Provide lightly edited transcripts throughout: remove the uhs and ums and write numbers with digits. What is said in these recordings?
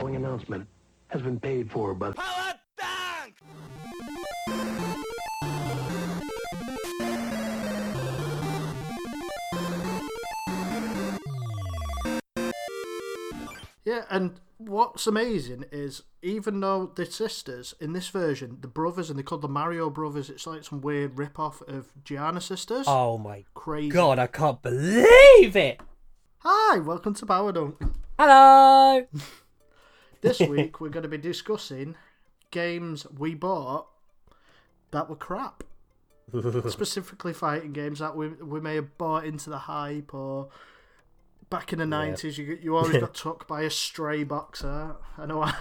following announcement has been paid for by Power Dunk! Yeah, and what's amazing is, even though the sisters, in this version, the brothers, and they're called the Mario Brothers, it's like some weird rip-off of Gianna Sisters. Oh my crazy. God, I can't believe it! Hi, welcome to Power Dunk. Hello! This week, we're going to be discussing games we bought that were crap. Specifically fighting games that we may have bought into the hype, or back in the 90s, you always got took by a stray boxer. I know I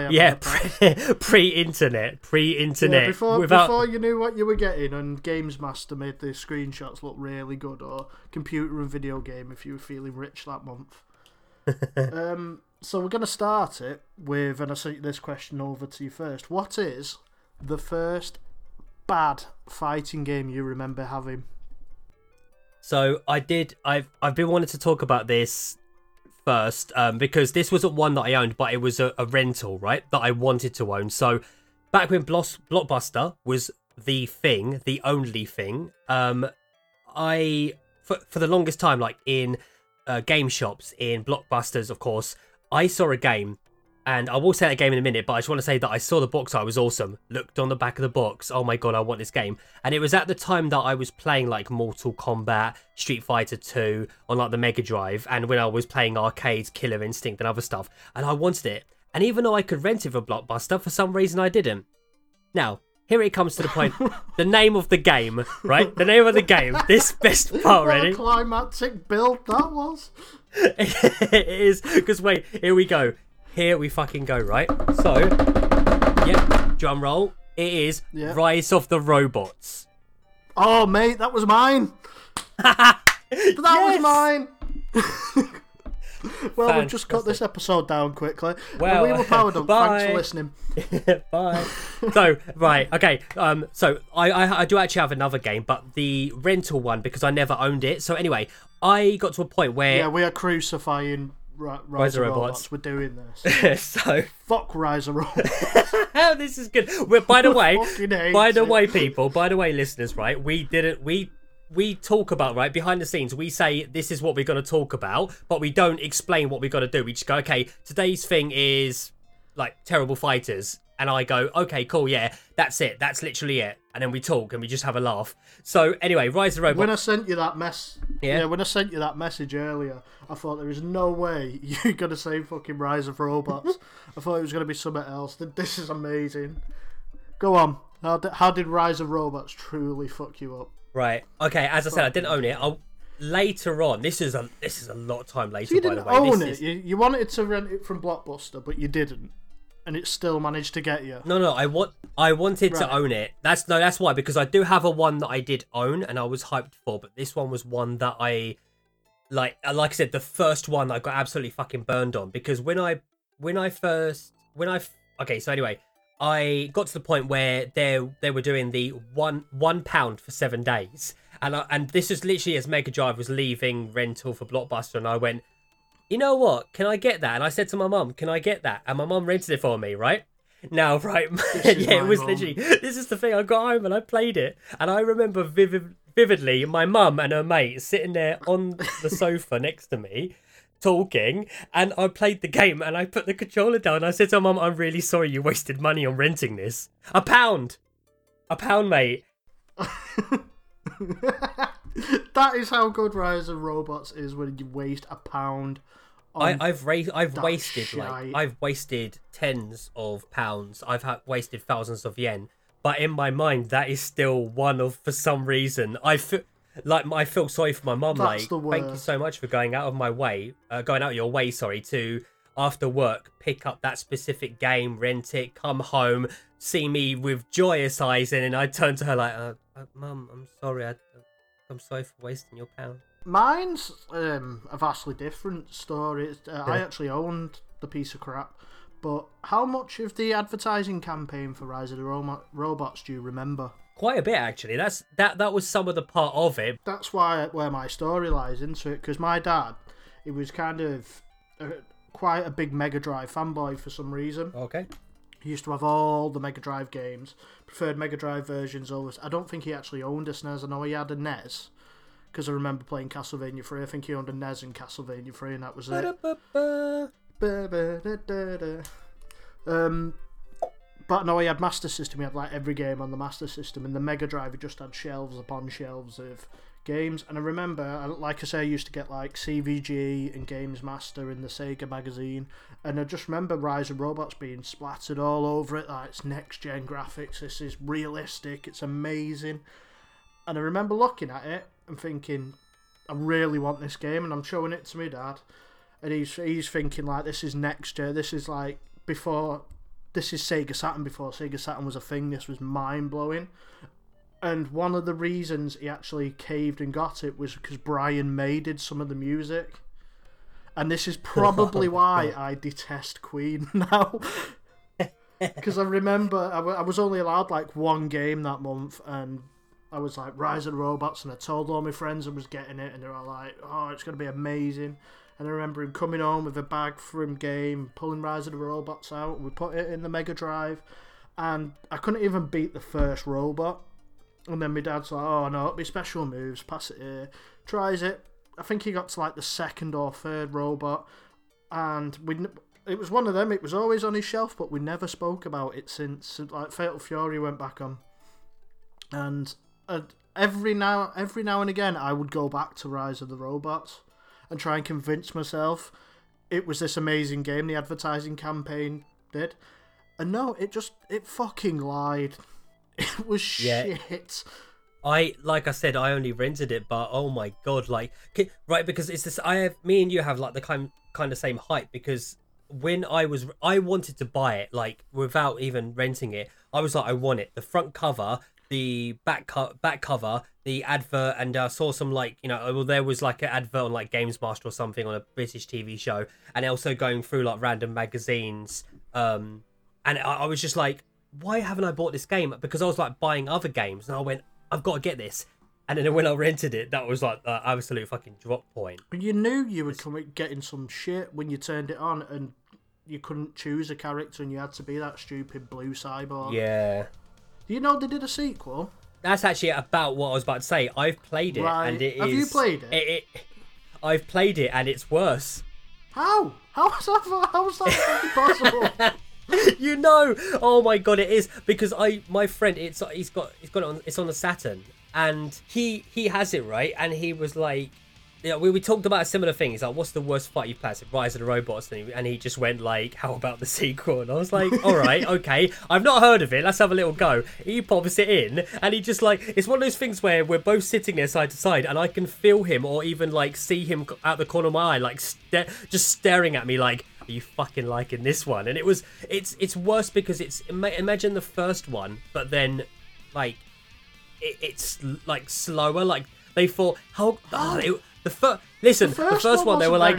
am. Yeah, pre-internet. Yeah, before you knew what you were getting, and Games Master made the screenshots look really good, or computer and video game if you were feeling rich that month. So we're going to start it with, and I'll take this question over to you first. What is the first bad fighting game you remember having? So I've been wanting to talk about this first, because this wasn't one that I owned, but it was a rental, right, that I wanted to own. So back when Blockbuster was the thing, the only thing, I, for the longest time, like in game shops, in Blockbusters, of course, I saw a game, and I will say that game in a minute, but I just want to say that I saw the box art, it was awesome. Looked on the back of the box, oh my god, I want this game. And it was at the time that I was playing like Mortal Kombat, Street Fighter 2 on like the Mega Drive, and when I was playing arcades, Killer Instinct and other stuff, and I wanted it. And even though I could rent it for Blockbuster, for some reason I didn't. Now, here it comes to the point. The name of the game, right? The name of the game. This best part, ready? What a climactic build that was. It is, because wait, here we go. Here we fucking go, right? So, yeah, drum roll. It is Rise of the Robots. Oh, mate, that was mine. That was mine. Well, fantastic. We've just cut this episode down quickly. Well, we were powered up. Thanks for listening. Bye. So, right, okay. So, I do actually have another game, but the rental one, because I never owned it. So, anyway, I got to a point where... Yeah, we are crucifying... Rise of Robots. We're doing this. So fuck Rise of Robots. This is good. We're, by the way, listeners, right? We talk about, right, behind the scenes, we say this is what we're going to talk about, but we don't explain what we're going to do. We just go, okay, today's thing is like terrible fighters, and I go, okay, cool, yeah, that's it. That's literally it. And then we talk and we just have a laugh. So anyway, Rise of the Robots. When I sent you that message earlier, I thought there is no way you're gonna say fucking Rise of Robots. I thought it was gonna be something else. This is amazing. Go on. How did Rise of Robots truly fuck you up? Right. Okay. As I said, I didn't own it. Later on, this is a lot of time later. So you didn't own it. You wanted to rent it from Blockbuster, but you didn't. And it still managed to get you. No, I wanted to own it. That's why, because I do have a one that I did own and I was hyped for, but this one was one that I like I said, the first one that I got absolutely fucking burned on, because I got to the point where they were doing the £1 for 7 days, and this is literally as Mega Drive was leaving rental for Blockbuster, and I went, you know what? Can I get that? And I said to my mum, can I get that? And my mum rented it for me, right? Now, right, yeah, it was literally, this is the thing, I got home and I played it. And I remember vividly my mum and her mate sitting there on the sofa next to me, talking, and I played the game and I put the controller down and I said to my mum, I'm really sorry you wasted money on renting this. £1, mate. That is how good Rise of Robots is, when you waste £1. I've wasted tens of pounds. I've wasted thousands of yen. But in my mind, that is still one of, for some reason, I feel sorry for my mum. Like, thank you so much for going out your way, to after work pick up that specific game, rent it, come home, see me with joyous eyes, and then I turn to her like, Mum, I'm sorry for wasting your £1. Mine's a vastly different story. I actually owned the piece of crap, but how much of the advertising campaign for Rise of the Robots do you remember? Quite a bit, actually. That was some of the part of it. That's where my story lies into it, because my dad, he was kind of quite a big Mega Drive fanboy for some reason. Okay. He used to have all the Mega Drive games, preferred Mega Drive versions over... I don't think he actually owned a SNES. I know he had a NES, because I remember playing Castlevania 3. I think he owned a NES and Castlevania 3, and that was it. But no, he had Master System. He had like every game on the Master System, and the Mega Drive, he just had shelves upon shelves of games. And I remember, like I say, I used to get like CVG and Games Master in the Sega magazine, and I just remember Rise of Robots being splattered all over it. Like, it's next gen graphics, this is realistic, it's amazing. And I remember looking at it and thinking, I really want this game. And I'm showing it to my dad, and he's thinking like, this is next gen, this is like before, this is Sega Saturn, before Sega Saturn was a thing. This was mind blowing. And one of the reasons he actually caved and got it was because Brian May did some of the music. And this is probably why I detest Queen now. Because I remember I was only allowed like one game that month, and I was like, Rise of the Robots, and I told all my friends I was getting it, and they were all like, oh, it's going to be amazing. And I remember him coming home with a bag from game, pulling Rise of the Robots out, and we put it in the Mega Drive, and I couldn't even beat the first robot. And then my dad's like, oh no, it'll be special moves, pass it here. Tries it. I think he got to like the second or third robot. And it was one of them, it was always on his shelf, but we never spoke about it since like Fatal Fury went back on. And every now and again, I would go back to Rise of the Robots and try and convince myself it was this amazing game the advertising campaign did. And no, it fucking lied. It was shit. Like I said, I only rented it, but oh my god, like, right, because it's this, me and you have like the kind of same hype, because when I wanted to buy it, like, without even renting it, I was like, I want it. The front cover, the back cover, the advert, and I saw some, like, you know, well, there was like an advert on like Games Master or something on a British TV show, and also going through like random magazines, and I was just like, why haven't I bought this game? Because I was like buying other games, and I went, I've got to get this. And then when I rented it, that was like the absolute fucking drop point. But you knew you were getting some shit when you turned it on, and you couldn't choose a character, and you had to be that stupid blue cyborg. Yeah. Do you know they did a sequel? That's actually about what I was about to say. I've played it, right. And it is... Have you played it? I've played it, and it's worse. How? How is that possible? You know, oh my god, it is, because my friend, he's got it on, it's on the Saturn, and he has it, right, and he was like, you know, we talked about a similar thing. He's like, what's the worst fight you've played? It's Rise of the Robots, and he just went like, how about the sequel? And I was like, all right, okay, I've not heard of it, let's have a little go. He pops it in, and he just like, it's one of those things where we're both sitting there side to side, and I can feel him, or even like see him out the corner of my eye, like just staring at me like, are you fucking liking this one? And it's worse, because it's, imagine the first one, but then like it's like slower. Like they thought, the first one they were like,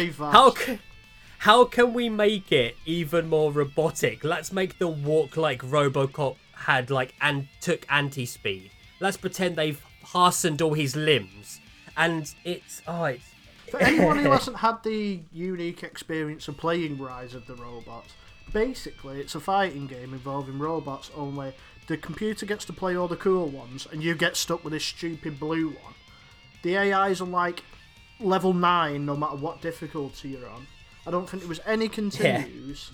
how can we make it even more robotic? Let's make the walk like RoboCop had, like, and took anti-speed. Let's pretend they've hastened all his limbs, and it's. For anyone who hasn't had the unique experience of playing Rise of the Robots, basically it's a fighting game involving robots, only the computer gets to play all the cool ones, and you get stuck with this stupid blue one. The AIs are like level 9 no matter what difficulty you're on. I don't think there was any continues.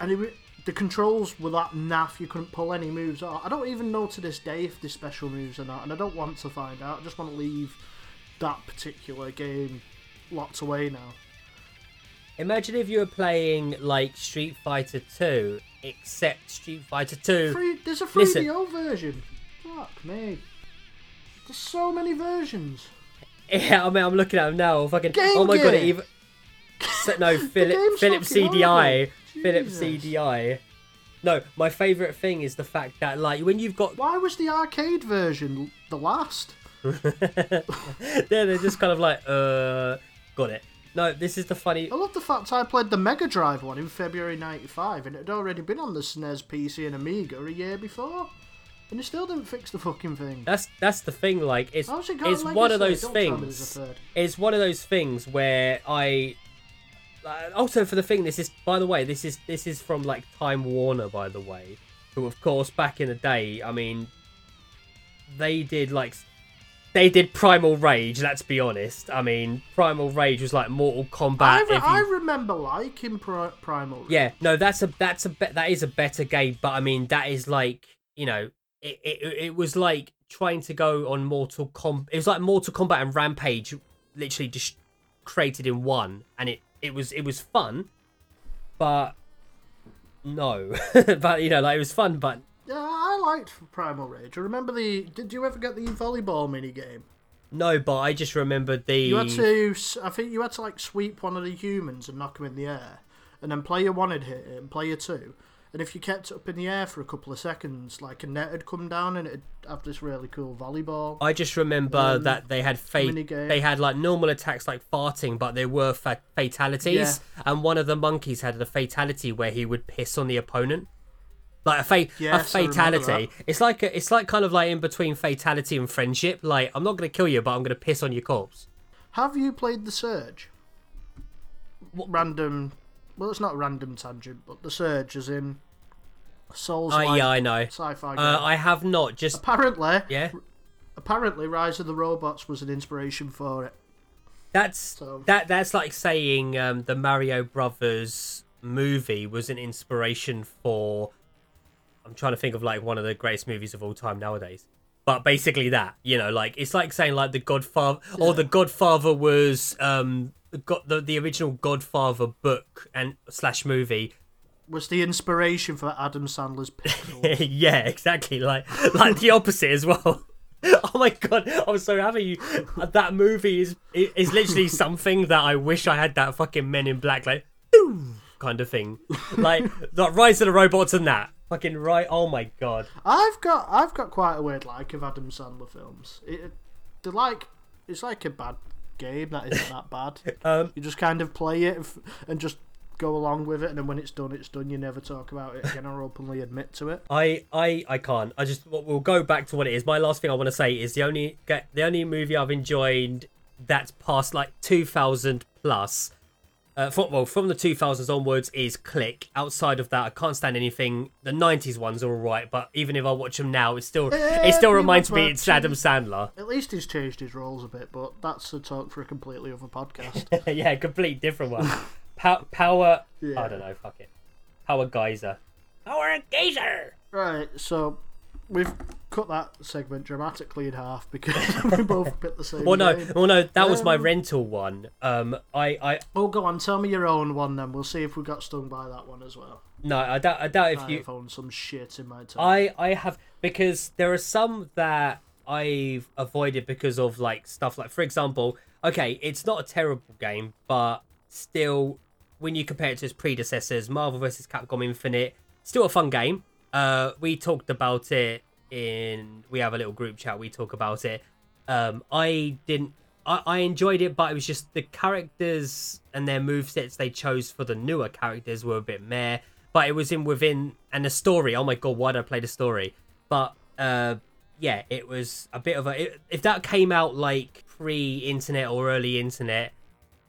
Yeah. And the controls were that naff, you couldn't pull any moves out. I don't even know to this day if there's special moves or not, and I don't want to find out. I just want to leave that particular game locked away now. Imagine if you were playing like Street Fighter 2, except Street Fighter 2. There's a 3DO version. Fuck me. There's so many versions. Yeah, I mean, I'm looking at them now. Fucking Game oh my Gear. God! No, Philips CDI. No, my favourite thing is the fact that, like, when you've got... Why was the arcade version the last? Yeah, they're just kind of like, got it. No, this is the funny... I love the fact I played the Mega Drive one in February 95, and it had already been on the SNES, PC and Amiga a year before, and it still didn't fix the fucking thing. That's the thing, like, it's one of those things where I Also, for the thing, this is, by the way, this is from like Time Warner, by the way, who of course back in the day, I mean, they did Primal Rage. Let's be honest. I mean, Primal Rage was like Mortal Kombat. I remember liking Primal Rage. Yeah, no, that is a better game, but I mean, that is like, you know, it was like trying to go on Mortal Kombat. It was like Mortal Kombat and Rampage, literally just created in one, and it was fun, but no, but you know, like, it was fun, but yeah, I liked Primal Rage. I remember the. Did you ever get the volleyball mini game? No, but I just remembered the. I think you had to like sweep one of the humans and knock him in the air, and then player one had hit it and player two, and if you kept it up in the air for a couple of seconds, like a net had come down and it'd have this really cool volleyball. I just remember that they had they had like normal attacks like farting, but there were fatalities, yeah. And one of the monkeys had a fatality where he would piss on the opponent. Like a fatality. It's like kind of like in between fatality and friendship. Like, I'm not going to kill you, but I'm going to piss on your corpse. Have you played The Surge? What? Random. Well, it's not a random tangent, but The Surge is in Souls-like yeah, I know. Sci-fi game. I have not. Just apparently. Yeah. Apparently, Rise of the Robots was an inspiration for it. That's like saying the Mario Brothers movie was an inspiration for. I'm trying to think of like one of the greatest movies of all time nowadays, but basically that, you know, like it's like saying like the Godfather or the Godfather was the original Godfather book and / movie was the inspiration for Adam Sandler's Pickles. Yeah, exactly, like the opposite as well. Oh my god, I'm so happy. That movie is literally something that I wish I had, that fucking Men in Black like kind of thing, like the Rise of the Robots and that. Fucking right! Oh my god! I've got quite a weird like of Adam Sandler films. It's like a bad game that isn't that bad. You just kind of play it and just go along with it, and then when it's done. You never talk about it again or openly admit to it. I can't. I just we'll go back to what it is. My last thing I want to say is the only movie I've enjoyed that's past like 2000 plus. From the 2000s onwards is Click. Outside of that, I can't stand anything. The 90s ones are all right, but even if I watch them now, it still reminds me it's Adam Sandler. At least he's changed his roles a bit, but that's a talk for a completely other podcast. Yeah, a complete different one. Power... Yeah. I don't know, fuck it. Power Geyser. Power Geyser! Right, so... We've cut that segment dramatically in half because we both bit the same. Well, no, that was my rental one. Oh, go on, tell me your own one then. We'll see if we got stung by that one as well. No, I doubt if you. I've owned some shit in my time. I have, because there are some that I've avoided because of like stuff like, for example, okay, it's not a terrible game, but still, when you compare it to its predecessors, Marvel vs. Capcom Infinite, still a fun game. We talked about it we have a little group chat, we talk about it. I enjoyed it, but it was just the characters and their movesets they chose for the newer characters were a bit meh, but it was and the story, oh my god, why did I play the story? But, yeah, it was a bit of if that came out like pre-internet or early internet,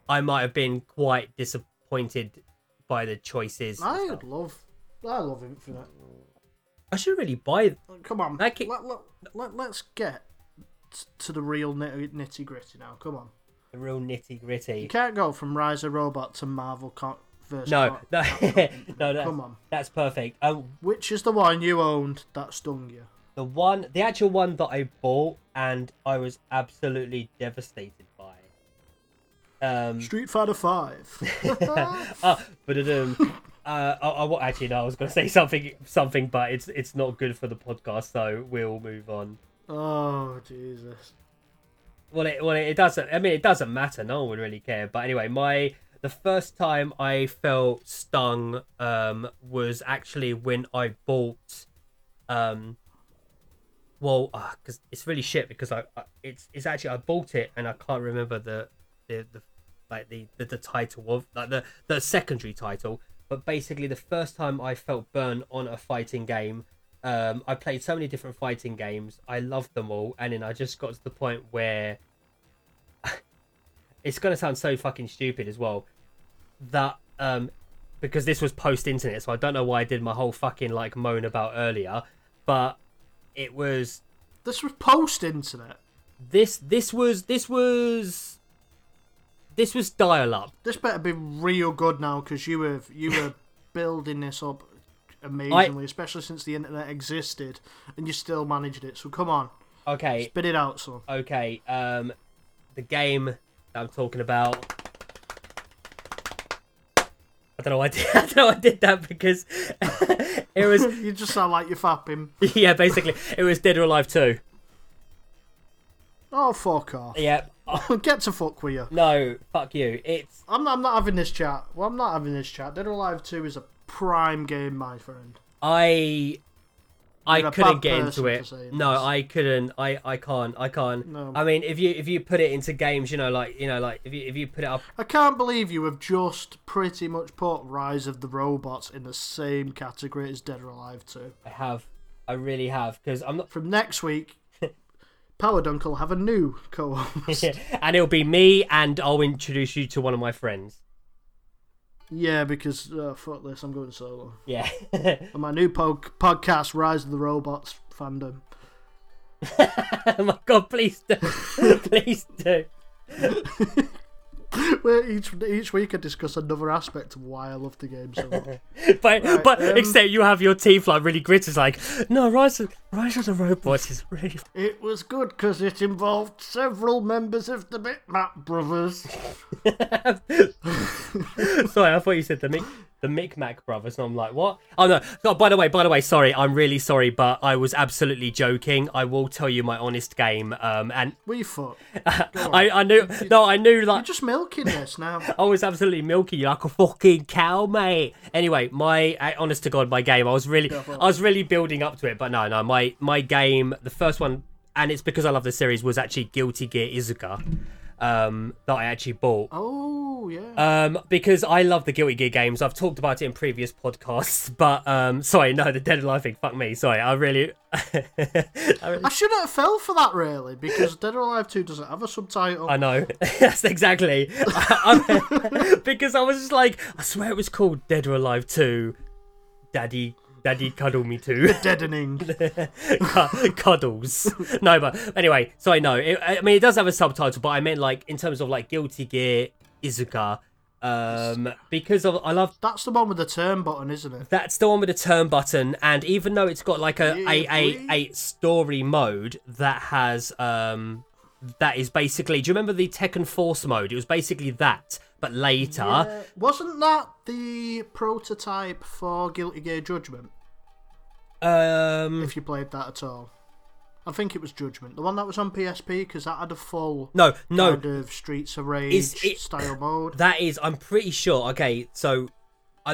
I might have been quite disappointed by the choices. I love Infinite. I should really buy them. Come on, let's get to the real nitty gritty now. Come on, the real nitty gritty. You can't go from Rise of Robot to Marvel versus. Come on, that's perfect. Which is the one you owned that stung you? The actual one that I bought, and I was absolutely devastated by. Street Fighter 5. I was going to say something, but it's not good for the podcast, so we'll move on. Oh Jesus! Well, it doesn't. I mean, it doesn't matter. No one would really care. But anyway, the first time I felt stung was actually when I bought, because it's really shit because I bought it and I can't remember the title of like the secondary title. But basically, the first time I felt burned on a fighting game, I played so many different fighting games. I loved them all. And then I just got to the point where... It's going to sound so fucking stupid as well. that because this was post-internet, so I don't know why I did my whole fucking like moan about earlier, but it was. This was post-internet. This was dial-up. This better be real good now, because you were building this up amazingly, especially since the internet existed, and you still managed it. So come on, okay, spit it out, son. Okay, the game that I'm talking about. I don't know why I did that, because it was. You just sound like you're fapping. Yeah, basically, it was Dead or Alive 2. Oh, fuck off. Yeah. Get to fuck with you. No, fuck you. It's. I'm not having this chat. Well, I'm not having this chat. Dead or Alive 2 is a prime game, my friend. I couldn't get into it. No, I couldn't. I can't. No. I mean, if you put it into games, like if you put it up. I can't believe you have just pretty much put Rise of the Robots in the same category as Dead or Alive 2. I have. I really have, because I'm not. From next week, Power Dunk will have a new co-host. And it'll be me, and I'll introduce you to one of my friends. Yeah, because fuck this, I'm going solo. Yeah. And my new podcast, Rise of the Robots fandom. Oh my god, please do. Please do. Where each week I discuss another aspect of why I love the game so much. But except you have your teeth like really gritty. It's like, no, Rise of the Robots is really. It was good because it involved several members of the Micmac Brothers. Sorry, I thought you said the Micmac Brothers, and I'm like, what? Oh no! Oh, by the way, sorry. I'm really sorry, but I was absolutely joking. I will tell you my honest game. And we fuck. I knew like. You're just milking this now. I was absolutely milking you like a fucking cow, mate. Anyway, honest to God, my game. I was really building up to it, but no, my game, the first one, and it's because I love the series, was actually Guilty Gear Isuka. That I actually bought. Oh yeah. Because I love the Guilty Gear games. I've talked about it in previous podcasts, but sorry, no, the Dead or Alive thing. Fuck me. Sorry, I shouldn't have fell for that really, because Dead or Alive 2 doesn't have a subtitle. I know. That's exactly. Because I was just like, I swear it was called Dead or Alive 2. Daddy cuddle me too. Deadening. Cuddles. No, but anyway, so I know. I mean, it does have a subtitle, but I meant like in terms of like Guilty Gear Isuka, because of I love. That's the one with the turn button, isn't it? That's the one with the turn button, and even though it's got like a story mode that has that is basically. Do you remember the Tekken Force mode? It was basically that. But later, yeah. Wasn't that the prototype for Guilty Gear Judgment? If you played that at all, I think it was Judgment, the one that was on PSP, because that had a full kind of Streets of Rage style mode. That is, I'm pretty sure. Okay, so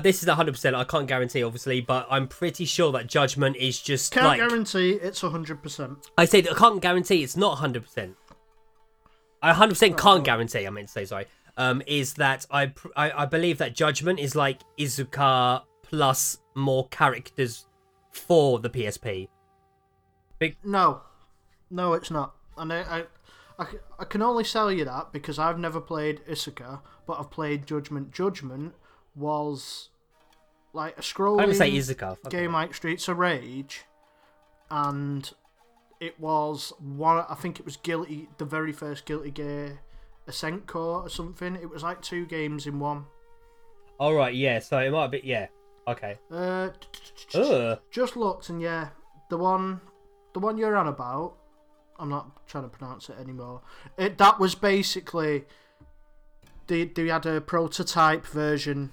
this is 100%. I can't guarantee, obviously, but I'm pretty sure that Judgment is just. Can't guarantee it's 100%. I say that I can't guarantee it's not 100%. I 100% can't guarantee. I meant to say sorry. Is that I believe that Judgment is like Isuka plus more characters for the PSP. No, it's not. And I can only sell you that because I've never played Isuka, but I've played Judgment. Judgment was like a scrolling game like Streets of Rage, and it was one. I think it was the very first Guilty Gear. Ascent Core or something. It was like two games in one. All right, yeah. So it might be, yeah. Okay. Just looked and yeah, the one you're on about. I'm not trying to pronounce it anymore. That was basically they had a prototype version.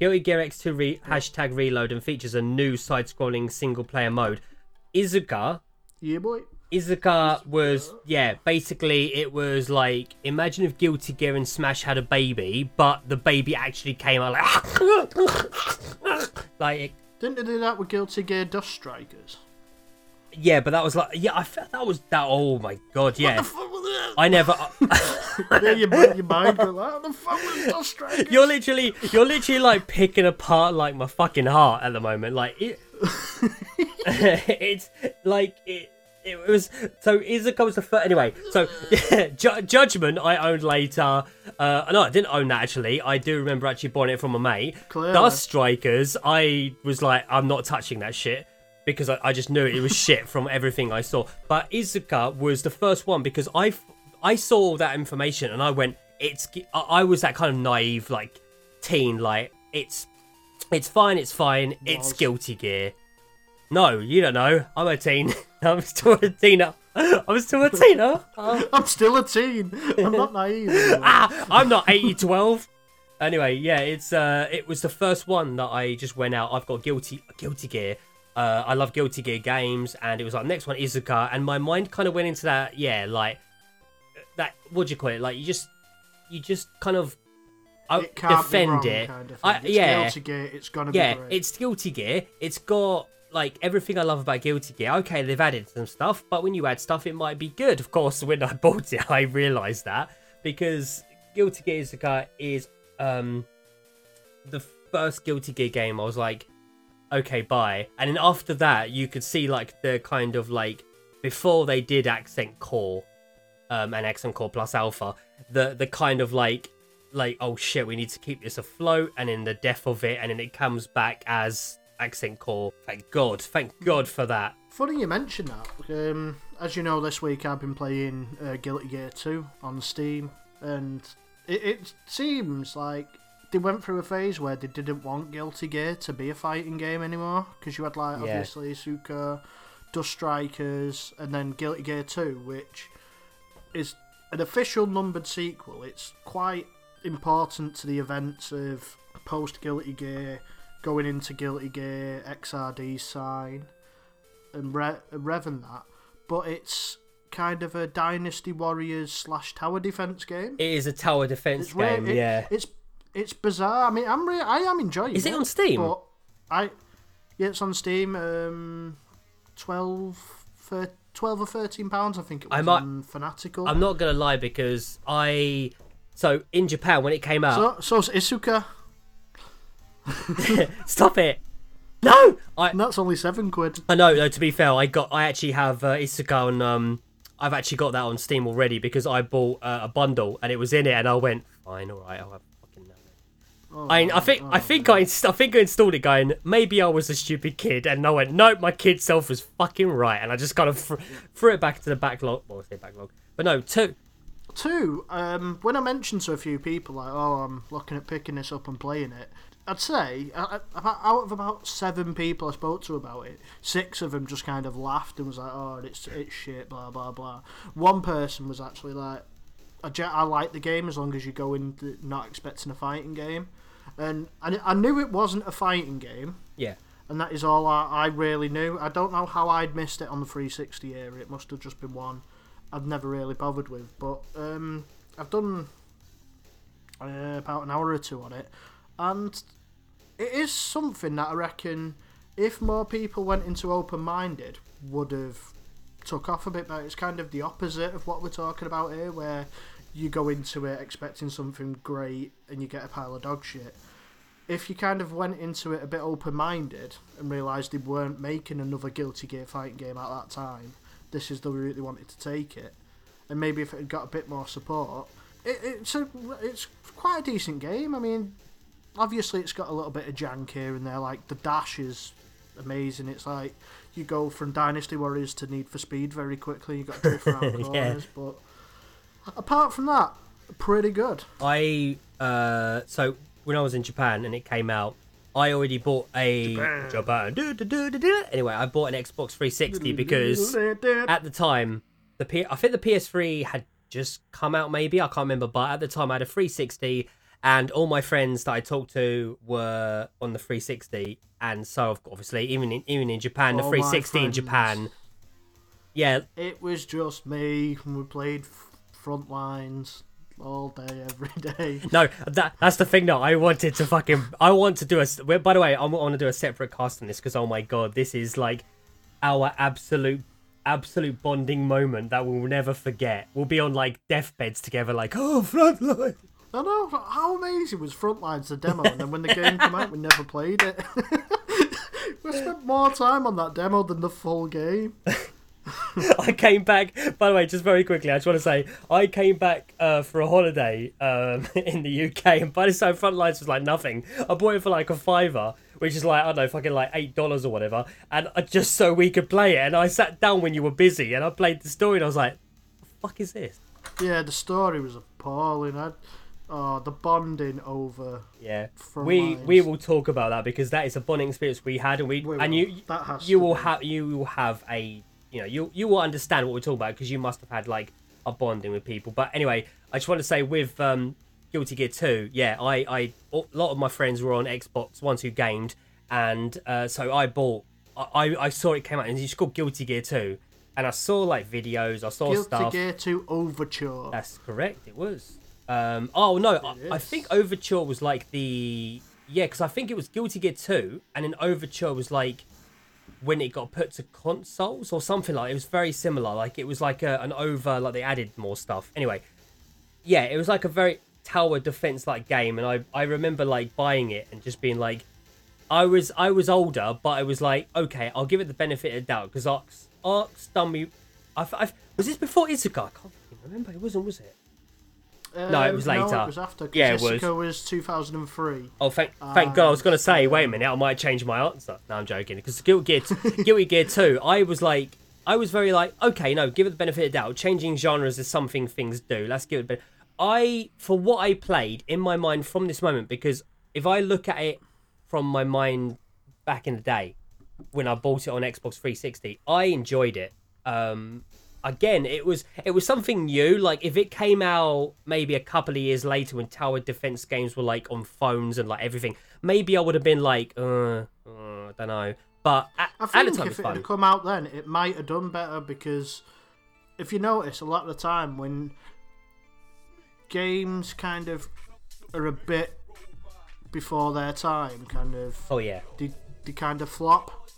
Guilty Gear X2 #reload and features a new side-scrolling single-player mode. Isuka. Yeah, boy. Isuka was, yeah, basically it was like, imagine if Guilty Gear and Smash had a baby, but the baby actually came out like... Didn't they do that with Guilty Gear Dust Strikers? Yeah, but that was like... Yeah, I felt that was that... Oh my god, yeah. What the fuck was that? I never... Yeah, your mind was like, what the fuck was Dust Strikers? You're literally like picking apart like my fucking heart at the moment. Like, it's like... it was so Isuka was the first. Anyway, so yeah, Judgment I owned later. No, I didn't own that actually. I do remember actually buying it from a mate. Clearly. Dust Strikers, I was like, I'm not touching that shit because I just knew it was shit from everything I saw. But Isuka was the first one because I saw all that information and I went, it's. I was that kind of naive like teen, like it's fine, it's Guilty Gear. No, you don't know. I'm a teen. I'm still a teener. I'm still a teen. I'm not naive anymore. I'm not 80-12. Anyway, yeah, it's it was the first one that I just went out. I've got Guilty Gear. I love Guilty Gear games, and it was like next one Isuka, and my mind kind of went into that. Yeah, like that. What do you call it? Like you just kind of. It can't defend be wrong, it. Kind of thing. Guilty Gear. It's gonna be great. It's Guilty Gear. It's got. Like everything I love about Guilty Gear, okay, they've added some stuff, but when you add stuff, it might be good. Of course, when I bought it, I realised that because Guilty Gear Isuka is the first Guilty Gear game. I was like, okay, bye. And then after that, you could see like the kind of like before they did Accent Core and Accent Core Plus Alpha, the kind of like oh shit, we need to keep this afloat, and then the death of it, and then it comes back as. Accent Core. Thank God for that. Funny you mention that. As you know, this week I've been playing Guilty Gear 2 on Steam, and it seems like they went through a phase where they didn't want Guilty Gear to be a fighting game anymore, because you had like obviously Isuka, Dust Strikers, and then Guilty Gear 2, which is an official numbered sequel. It's quite important to the events of post Guilty Gear. Going into Guilty Gear, XRD Sign, and Rev and that. But it's kind of a Dynasty Warriors / Tower Defense game. It is a Tower Defense game, yeah. It's bizarre. I mean, I am enjoying it. Is it on Steam? But it's on Steam. 12 or £13, I think it was on Fanatical. I'm not going to lie because So, in Japan, when it came out... So it's Isuka... Stop it! No, and that's only £7. I know. No, to be fair, I actually have Isuka and I've actually got that on Steam already because I bought a bundle and it was in it, and I went fine, all right, I'll have fucking that. I think I installed it, going maybe I was a stupid kid, and I went nope, my kid self was fucking right, and I just kind of threw it back to the backlog. Well, I say backlog, but no, two. When I mentioned to a few people like, oh, I'm looking at picking this up and playing it. I'd say, out of about 7 people I spoke to about it, 6 of them just kind of laughed and was like, oh, it's shit, blah, blah, blah. One person was actually like, I like the game as long as you go in not expecting a fighting game. And I knew it wasn't a fighting game. Yeah. And that is all I really knew. I don't know how I'd missed it on the 360 era. It must have just been one I'd never really bothered with. But I've done about an hour or 2 on it. And it is something that I reckon, if more people went into open-minded, would have took off a bit better. It's kind of the opposite of what we're talking about here, where you go into it expecting something great and you get a pile of dog shit. If you kind of went into it a bit open-minded and realised they weren't making another Guilty Gear fighting game at that time, this is the route they wanted to take it. And maybe if it had got a bit more support, it's quite a decent game. I mean... Obviously, it's got a little bit of jank here and there. Like, the dash is amazing. It's like you go from Dynasty Warriors to Need for Speed very quickly. You've got to drift around corners. But apart from that, pretty good. So, when I was in Japan and it came out, I already bought a... Japan. Anyway, I bought an Xbox 360 because at the time, I think the PS3 had just come out maybe. I can't remember. But at the time, I had a 360... And all my friends that I talked to were on the 360, and so obviously, even in Japan, the 360 in Japan, yeah, it was just me. We played Frontlines all day, every day. No, that's the thing. No, I want to do a. By the way, I want to do a separate cast on this because oh my god, this is like our absolute bonding moment that we'll never forget. We'll be on like deathbeds together, like oh Frontlines. I know, how amazing was Frontlines, the demo, and then when the game came out, we never played it. We spent more time on that demo than the full game. I came back, by the way, just very quickly, I just want to say, I came back for a holiday in the UK, and by this time Frontlines was like nothing. I bought it for like $5, which is like, I don't know, fucking like $8 or whatever, and just so we could play it. And I sat down when you were busy, and I played the story, and I was like, what the fuck is this? Yeah, the story was appalling. The bonding over. Yeah, we will talk about that, because that is a bonding experience we had, and you will understand what we're talking about, because you must have had like a bonding with people. But anyway, I just want to say with Guilty Gear 2, yeah, a lot of my friends were on Xbox, ones who gamed, and so I saw it came out, and it's called Guilty Gear 2. And I saw like videos, I saw stuff. Guilty Gear 2 Overture. That's correct, it was. I think Overture was like the... Yeah, because I think it was Guilty Gear 2, and then Overture was like when it got put to consoles or something like that. It was very similar. Like it was like an over, like they added more stuff. Anyway, yeah, it was like a very tower defense like game. And I remember like buying it and just being like, I was older, but I was like, okay, I'll give it the benefit of the doubt, because Ark's done me. Was this before Isuka? I can't remember. It wasn't, was it? No, it was later. No, it was after. Yeah, Isuka was 2003. Oh, thank God. I was going to say, wait a minute, I might change my answer. No, I'm joking. Because Guilty Gear 2, I was very like, okay, no, give it the benefit of the doubt. Changing genres is something things do. Let's give it the benefit. For what I played in my mind from this moment, because if I look at it from my mind back in the day, when I bought it on Xbox 360, I enjoyed it. Again, it was something new. Like if it came out maybe a couple of years later, when tower defense games were like on phones and like everything, maybe I would have been like, I don't know. But I think at the time, if it had come out then, it might have done better, because if you notice, a lot of the time when games kind of are a bit before their time, kind of. Oh yeah. They kind of flop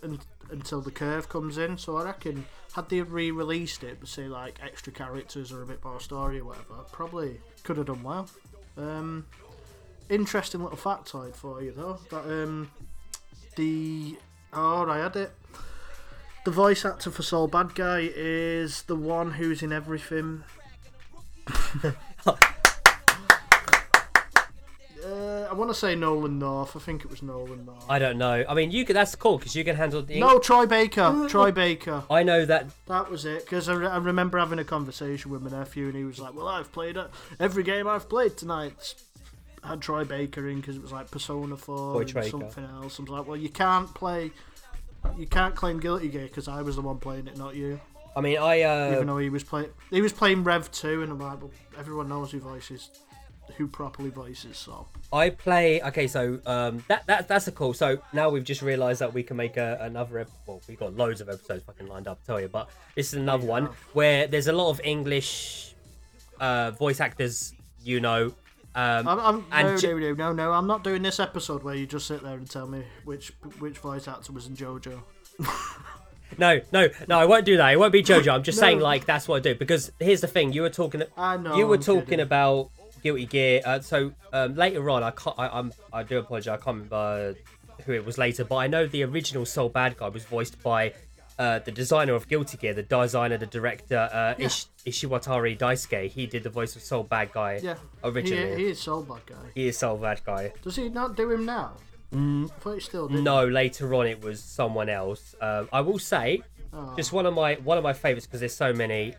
until the curve comes in. So I reckon had they re-released it with, say, like extra characters or a bit more story or whatever, probably could have done well. Interesting little factoid for you though, that the voice actor for Soul Bad Guy is the one who's in everything. I want to say Nolan North. I think it was Nolan North. I don't know. I mean, you could. That's cool, because you can handle the... No, Troy Baker. Troy Baker. I know that. That was it, because I remember having a conversation with my nephew, and he was like, well, I've played every game I've played tonight. I had Troy Baker in, because it was like Persona 4 and something else. I was like, well, you can't claim Guilty Gear, because I was the one playing it, not you. I mean, even though he was playing Rev 2, and I'm like, well, everyone knows who properly voices. So I play. Okay, so that's a cool. So now we've just realised that we can make another episode. Well, we've got loads of episodes fucking lined up, I tell you. But this is another one where there's a lot of English voice actors. You know, No, I'm not doing this episode where you just sit there and tell me which voice actor was in JoJo. No, I won't do that. It won't be JoJo. I'm just saying, like, that's what I do, because here's the thing. You were talking. I know. You were talking about Guilty Gear. Later on, I do apologize. I can't remember who it was later, but I know the original Soul Bad Guy was voiced by the designer of Guilty Gear, the director Ishiwatari Daisuke. He did the voice of Soul Bad Guy. Yeah, originally. He is Soul Bad Guy. Does he not do him now? I thought he still did. No, later on it was someone else. I will say. Just one of my favorites, because there's so many,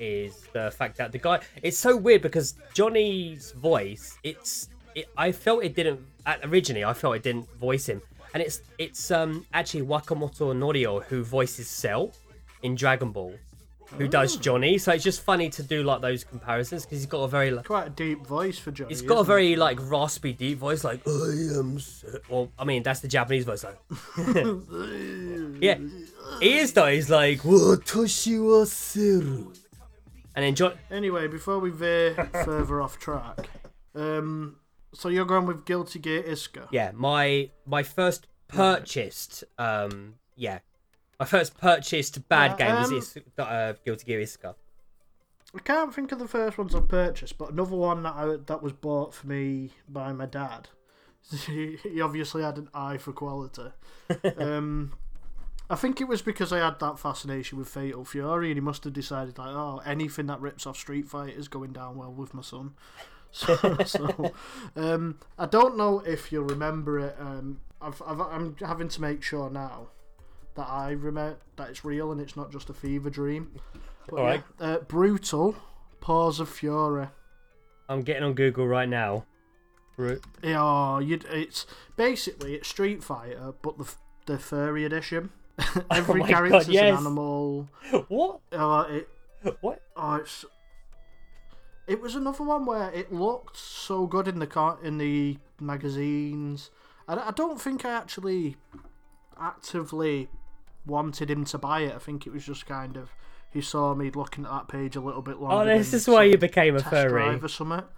is the fact that the guy. It's so weird, because Johnny's voice. I felt it didn't originally. I felt it didn't voice him, and it's actually Wakamoto Norio who voices Cell in Dragon Ball, who does Johnny. So it's just funny to do like those comparisons, because he's got a very quite a deep voice for Johnny. He's got a very like raspy deep voice, like I am. Well, I mean that's the Japanese voice, like. Yeah. He is though, he's like Watashi wa Seru. And then John... Anyway, before we veer further off track, so you're going with Guilty Gear Isuka. Yeah, my first purchased bad game was Guilty Gear Isuka. I can't think of the first ones I've purchased, but another one that was bought for me by my dad. He obviously had an eye for quality. I think it was because I had that fascination with Fatal Fury, and he must have decided, like, oh, anything that rips off Street Fighter is going down well with my son. So I don't know if you'll remember it. I'm having to make sure now that I remember that it's real and it's not just a fever dream. But, all right. Yeah, brutal Paws of Fury. I'm getting on Google right now. Right. Yeah, it's basically it's Street Fighter, but the furry edition. Every character's an animal. What? What? Oh, it was another one where it looked so good in the magazines. I don't think I actually actively wanted him to buy it. I think it was just kind of he saw me looking at that page a little bit longer. Oh, this is why you became a furry.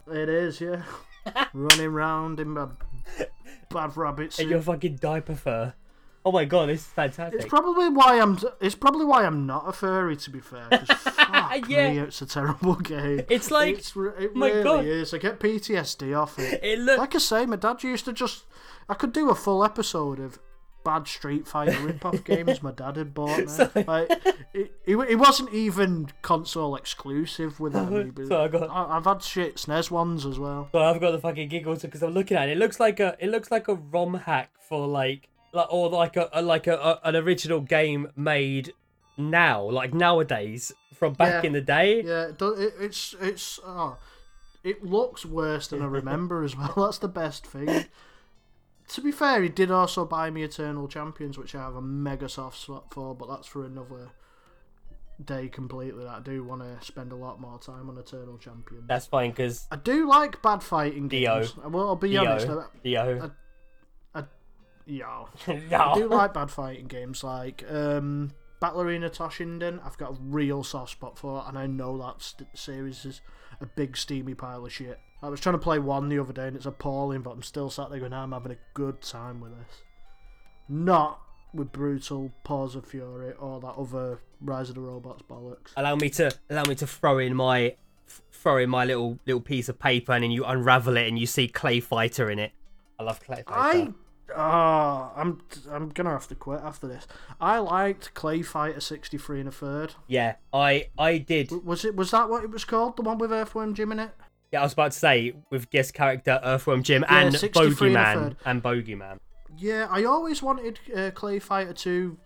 It is, yeah. Running round in my bad rabbit suit. And your fucking diaper fur. Oh my god, this is fantastic. It's probably why I'm not a furry, to be fair. Fuck me, it's a terrible game. It's like it really is. I get PTSD off it. Like I say, my dad used to I could do a full episode of bad Street Fighter rip-off games my dad had bought me. Like it wasn't even console exclusive with anybody. I've had shit SNES ones as well. So I've got the fucking giggles because I'm looking at it. It looks like a ROM hack for an original game made nowadays from back in the day. Yeah, it looks worse than I remember as well. That's the best thing. To be fair, he did also buy me Eternal Champions, which I have a mega soft spot for, but that's for another day completely. I do want to spend a lot more time on Eternal Champions. That's fine, because I do like bad fighting games. Well, I'll be honest. I do like bad fighting games like Battle Arena Toshinden. I've got a real soft spot for, and I know that series is a big steamy pile of shit. I was trying to play one the other day and it's appalling, but I'm still sat there going, I'm having a good time with this. Not with brutal Paws of Fury or that other Rise of the Robots bollocks. Allow me to throw in my little piece of paper, and then you unravel it and you see Clay Fighter in it. I love Clay Fighter. I'm gonna have to quit after this. I liked Clay Fighter 63 and a third. Yeah, I did. Was that what it was called? The one with Earthworm Jim in it? Yeah, I was about to say with guest character Earthworm Jim and Bogeyman. Yeah, I always wanted Clay Fighter 2.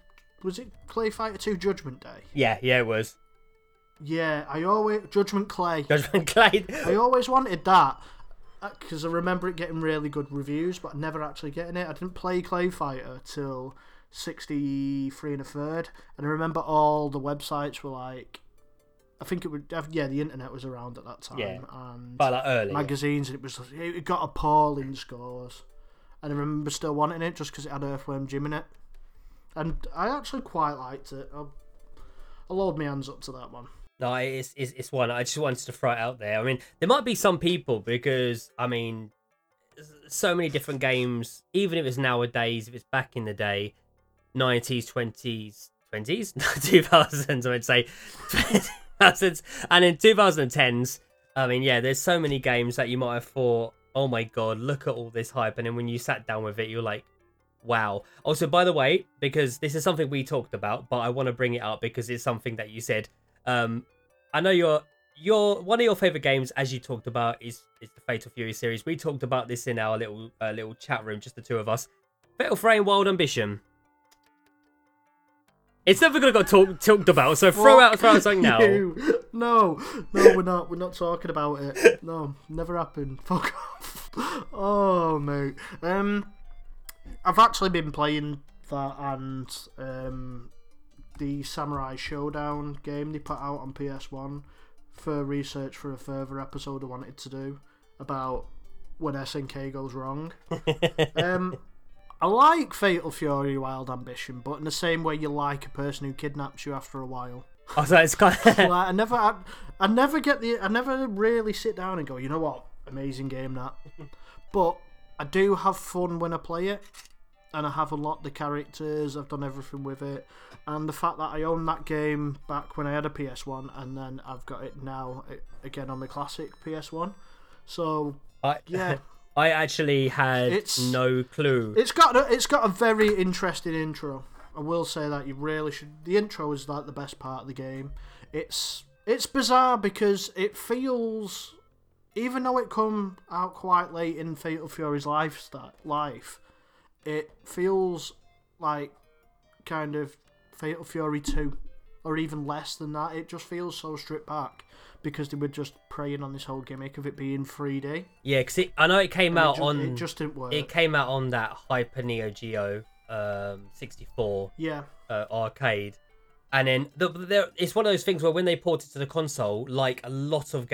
Was it Clay Fighter 2 Judgment Day? Yeah, it was. Yeah, Judgment Clay. I always wanted that. Because I remember it getting really good reviews, but never actually getting it. I didn't play Clay Fighter till 63 and a third, and I remember all the websites were like, I think it would, the internet was around at that time, and early magazines, and it got appalling scores, and I remember still wanting it just because it had Earthworm Jim in it, and I actually quite liked it. I'll hold my hands up to that one. No, it's one. I just wanted to throw it out there. I mean, there might be some people because, I mean, so many different games, even if it's nowadays, if it's back in the day, 2000s, I'd say, 2000s, and in 2010s, I mean, yeah, there's so many games that you might have thought, oh my God, look at all this hype. And then when you sat down with it, you're like, wow. Also, by the way, because this is something we talked about, but I want to bring it up because it's something that you said. I know your one of your favorite games, as you talked about, is the Fatal Fury series. We talked about this in our little chat room, just the two of us. Fatal Frame Wild Ambition. It's never gonna get talked about, so throw out something now. No, we're not talking about it. No, never happened. Fuck off. Oh mate. I've actually been playing that and the Samurai Showdown game they put out on PS1 for research for a further episode I wanted to do about when SNK goes wrong. I like Fatal Fury Wild Ambition, but in the same way you like a person who kidnaps you after a while. Oh, so it's kind of... like, I never really sit down and go, you know what, amazing game that. But I do have fun when I play it. And I have unlocked the characters, I've done everything with it. And the fact that I owned that game back when I had a PS1, and then I've got it now, again, on the classic PS1. So, I actually had no clue. It's got a very interesting intro. I will say that you really should. The intro is like the best part of the game. It's bizarre because it feels, even though it come out quite late in Fatal Fury's life, it feels like kind of Fatal Fury 2, or even less than that. It just feels so stripped back because they were just preying on this whole gimmick of it being 3D. Yeah, because I know it came out on... It just didn't work. It came out on that Hyper Neo Geo 64 arcade. And then it's one of those things where when they ported it to the console, like a lot of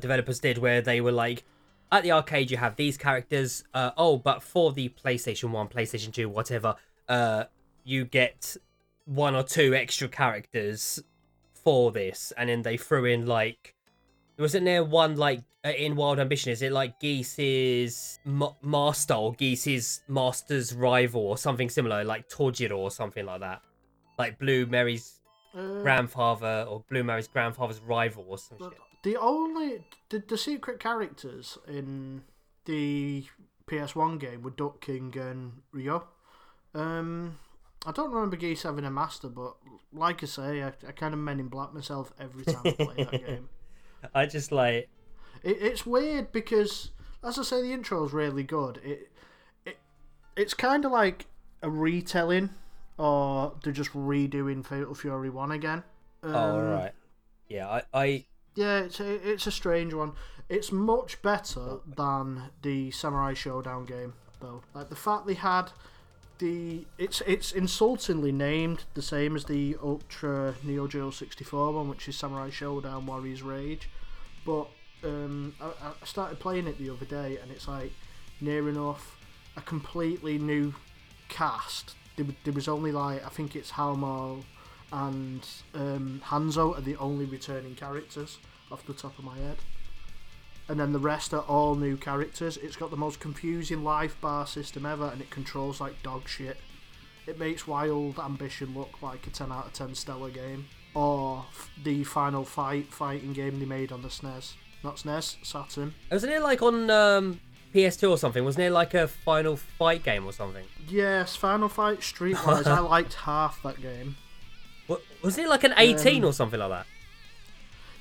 developers did, where they were like, at the arcade you have these characters, but for the PlayStation 1, PlayStation 2, whatever, you get one or two extra characters for this. And then they threw in, like, wasn't there one, like, in Wild Ambition, is it like Geese's master or Geese's master's rival or something similar, like Tojiro or something like that? Like Blue Mary's grandfather or Blue Mary's grandfather's rival or some shit. The secret characters in the PS1 game were Duck King and Ryo. I don't remember Geese having a master, but like I say, I kind of Men in Black myself every time I play that game. I just like... It's weird because, as I say, the intro's really good. It's kind of like a retelling, or they're just redoing Fatal Fury 1 again. Right. Yeah, Yeah, it's a strange one. It's much better than the Samurai Showdown game, though. Like, the fact they had the... It's insultingly named the same as the Ultra Neo Geo 64 one, which is Samurai Showdown Warriors Rage, but... I started playing it the other day, and it's like near enough a completely new cast. There was only, like, I think it's Halmo and Hanzo are the only returning characters off the top of my head, and then the rest are all new characters. It's got the most confusing life bar system ever, and it controls like dog shit. It makes Wild Ambition look like a 10 out of 10 stellar game, or the Final Fight fighting game they made on the SNES. Not SNES, Saturn. Wasn't it like on PS2 or something? Wasn't it like a Final Fight game or something? Yes, Final Fight Streetwise. I liked half that game. What, wasn't it like an 18 or something like that?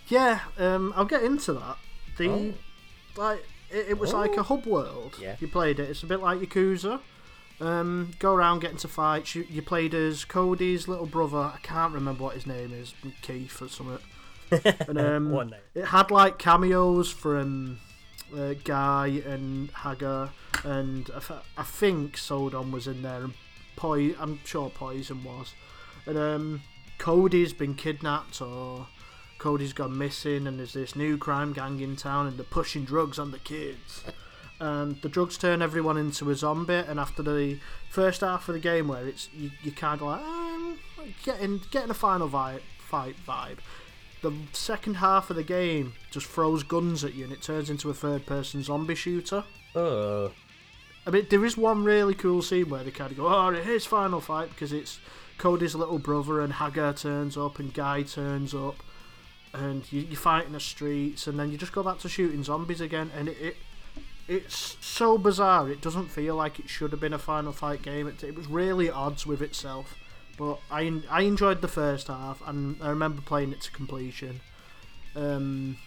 Yeah, I'll get into that. It was like a hub world. Yeah. You played it. It's a bit like Yakuza. Go around, get into fights. You played as Cody's little brother. I can't remember what his name is. Keith or something. And it had like cameos from Guy and Hagar, and I think Sodom was in there, and I'm sure Poison was, and Cody's been kidnapped, or Cody's gone missing, and there's this new crime gang in town, and they're pushing drugs on the kids, and the drugs turn everyone into a zombie. And after the first half of the game, where it's you're kind of like getting a final fight vibe. The second half of the game just throws guns at you, and it turns into a third-person zombie shooter. I mean, there is one really cool scene where they kind of go, oh, here's Final Fight, because it's Cody's little brother, and Hagar turns up, and Guy turns up, and you fight in the streets, and then you just go back to shooting zombies again, and it's so bizarre. It doesn't feel like it should have been a Final Fight game. It was really at odds with itself. But I enjoyed the first half, and I remember playing it to completion. Don't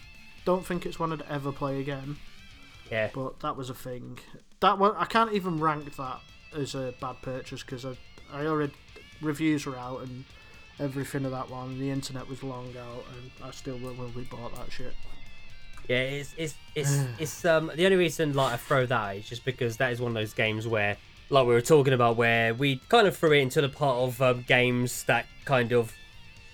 think it's one I'd ever play again. Yeah. But that was a thing. That one I can't even rank that as a bad purchase, because I already... Reviews were out and everything of that one. The internet was long out, and I still willingly bought that shit. Yeah, it's the only reason like I throw that is just because that is one of those games where, like we were talking about, where we kind of threw it into the part of games that kind of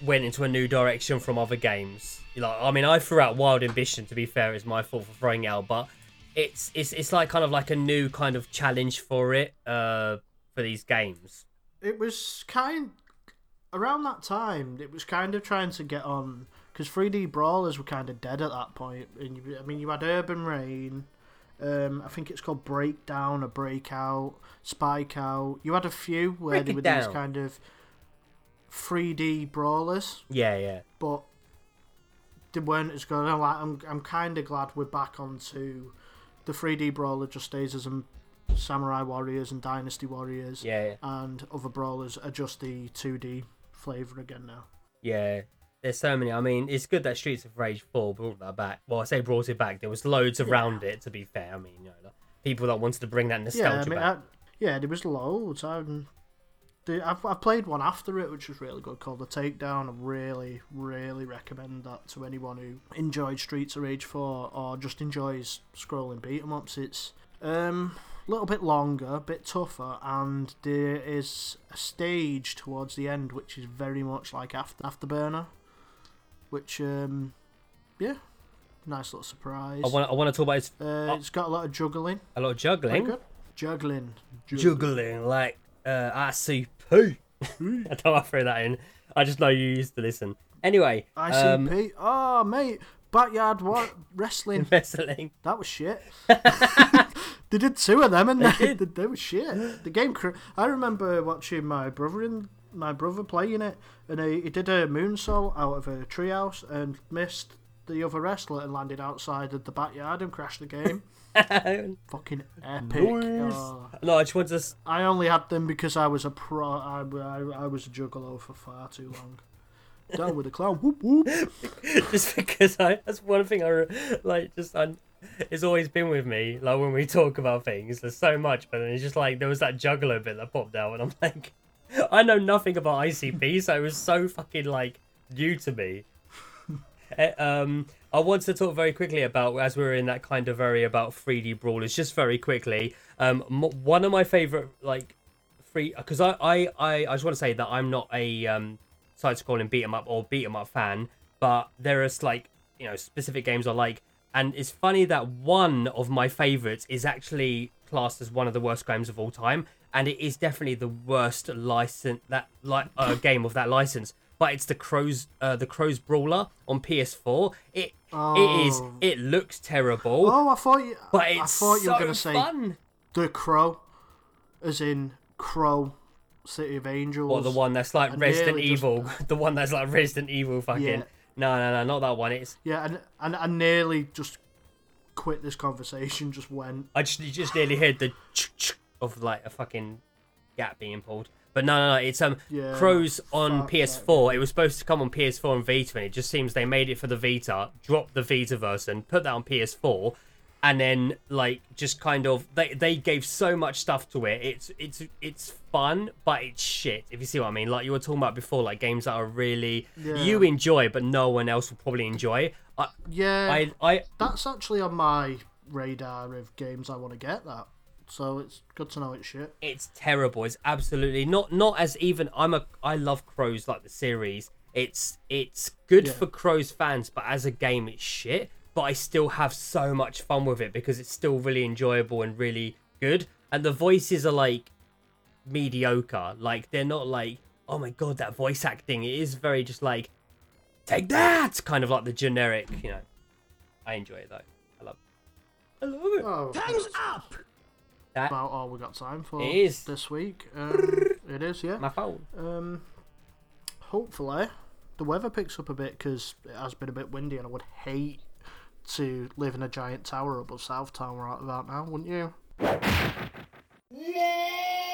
went into a new direction from other games. Like, I mean, I threw out Wild Ambition, to be fair. It's my fault for throwing it out, but it's like kind of like a new kind of challenge for it, for these games. It was kind around that time. It was kind of trying to get on, because 3D brawlers were kind of dead at that point. And you had Urban Rain. I think it's called Breakdown or Breakout, Spike Out. You had a few where they were these kind of 3D brawlers. Yeah, yeah. But they weren't as good. I'm kind of glad we're back onto the 3D brawler just stays as a Samurai Warriors and Dynasty Warriors and other brawlers are just the 2D flavour again now. Yeah, there's so many. I mean, it's good that Streets of Rage 4 brought that back. Well, I say brought it back. There was loads around it, to be fair. I mean, you know, like, people that wanted to bring that nostalgia back. There was loads. I played one after it, which was really good, called The Takedown. I really, really recommend that to anyone who enjoyed Streets of Rage 4 or just enjoys scrolling beat-em-ups. It's a little bit longer, a bit tougher, and there is a stage towards the end which is very much like Afterburner, which, nice little surprise. I want to talk about it. It's got a lot of juggling. A lot of juggling? Juggling, like... ICP. I don't throw that in. I just know you used to listen. Anyway, ICP. Oh, mate, backyard wrestling. Wrestling. That was shit. They did two of them, and they were shit. The game. I remember watching my brother playing it, and he did a moonsault out of a treehouse and missed the other wrestler and landed outside of the backyard and crashed the game. Fucking epic. Nice. Oh. No, I just wanted to... I only had them because I was a pro. I was a juggalo for far too long. Down with the clown. Whoop whoop. Just because that's one thing it's always been with me. Like, when we talk about things, there's so much, but then it's just like there was that juggalo bit that popped out, and I'm like, I know nothing about ICP, so it was so fucking like new to me. I want to talk very quickly about, as we're in that kind of area about 3D brawlers, just very quickly. One of my favorite, like, free, because I just want to say that I'm not a side-scrolling beat-em-up or beat-em-up fan, but there are, like, you know, specific games I like, and it's funny that one of my favorites is actually classed as one of the worst games of all time, and it is definitely the worst game of that license. But it's the Crow's Brawler on PS4. It looks terrible. Oh, I thought you were going to say The Crow, as in Crow, City of Angels. Or the one that's like Resident Evil. The one that's like Resident Evil fucking. Yeah. No, not that one. It's and I nearly just quit this conversation. Just went. You just nearly heard the of like a fucking gap being pulled. But no, it's Crow's on PS4. It was supposed to come on PS4 and Vita, and it just seems they made it for the Vita, dropped the Vita version, put that on PS4, and then like just kind of they gave so much stuff to it. It's fun, but it's shit. If you see what I mean, like you were talking about before, like games that are really you enjoy, but no one else will probably enjoy. That's actually on my radar of games I want to get that. So it's good to know it's shit. It's terrible. It's absolutely not as even. I love Crow's, like the series. It's good for Crow's fans, but as a game, it's shit. But I still have so much fun with it because it's still really enjoyable and really good. And the voices are like mediocre. Like they're not like, oh my god, that voice acting. It is very just like, take that kind of like the generic. You know, I enjoy it though. I love it. Oh, time's up. That's about all we got time for this week. It is, yeah. My phone. Hopefully, the weather picks up a bit because it has been a bit windy, and I would hate to live in a giant tower above South Town right about now, wouldn't you? Yeah.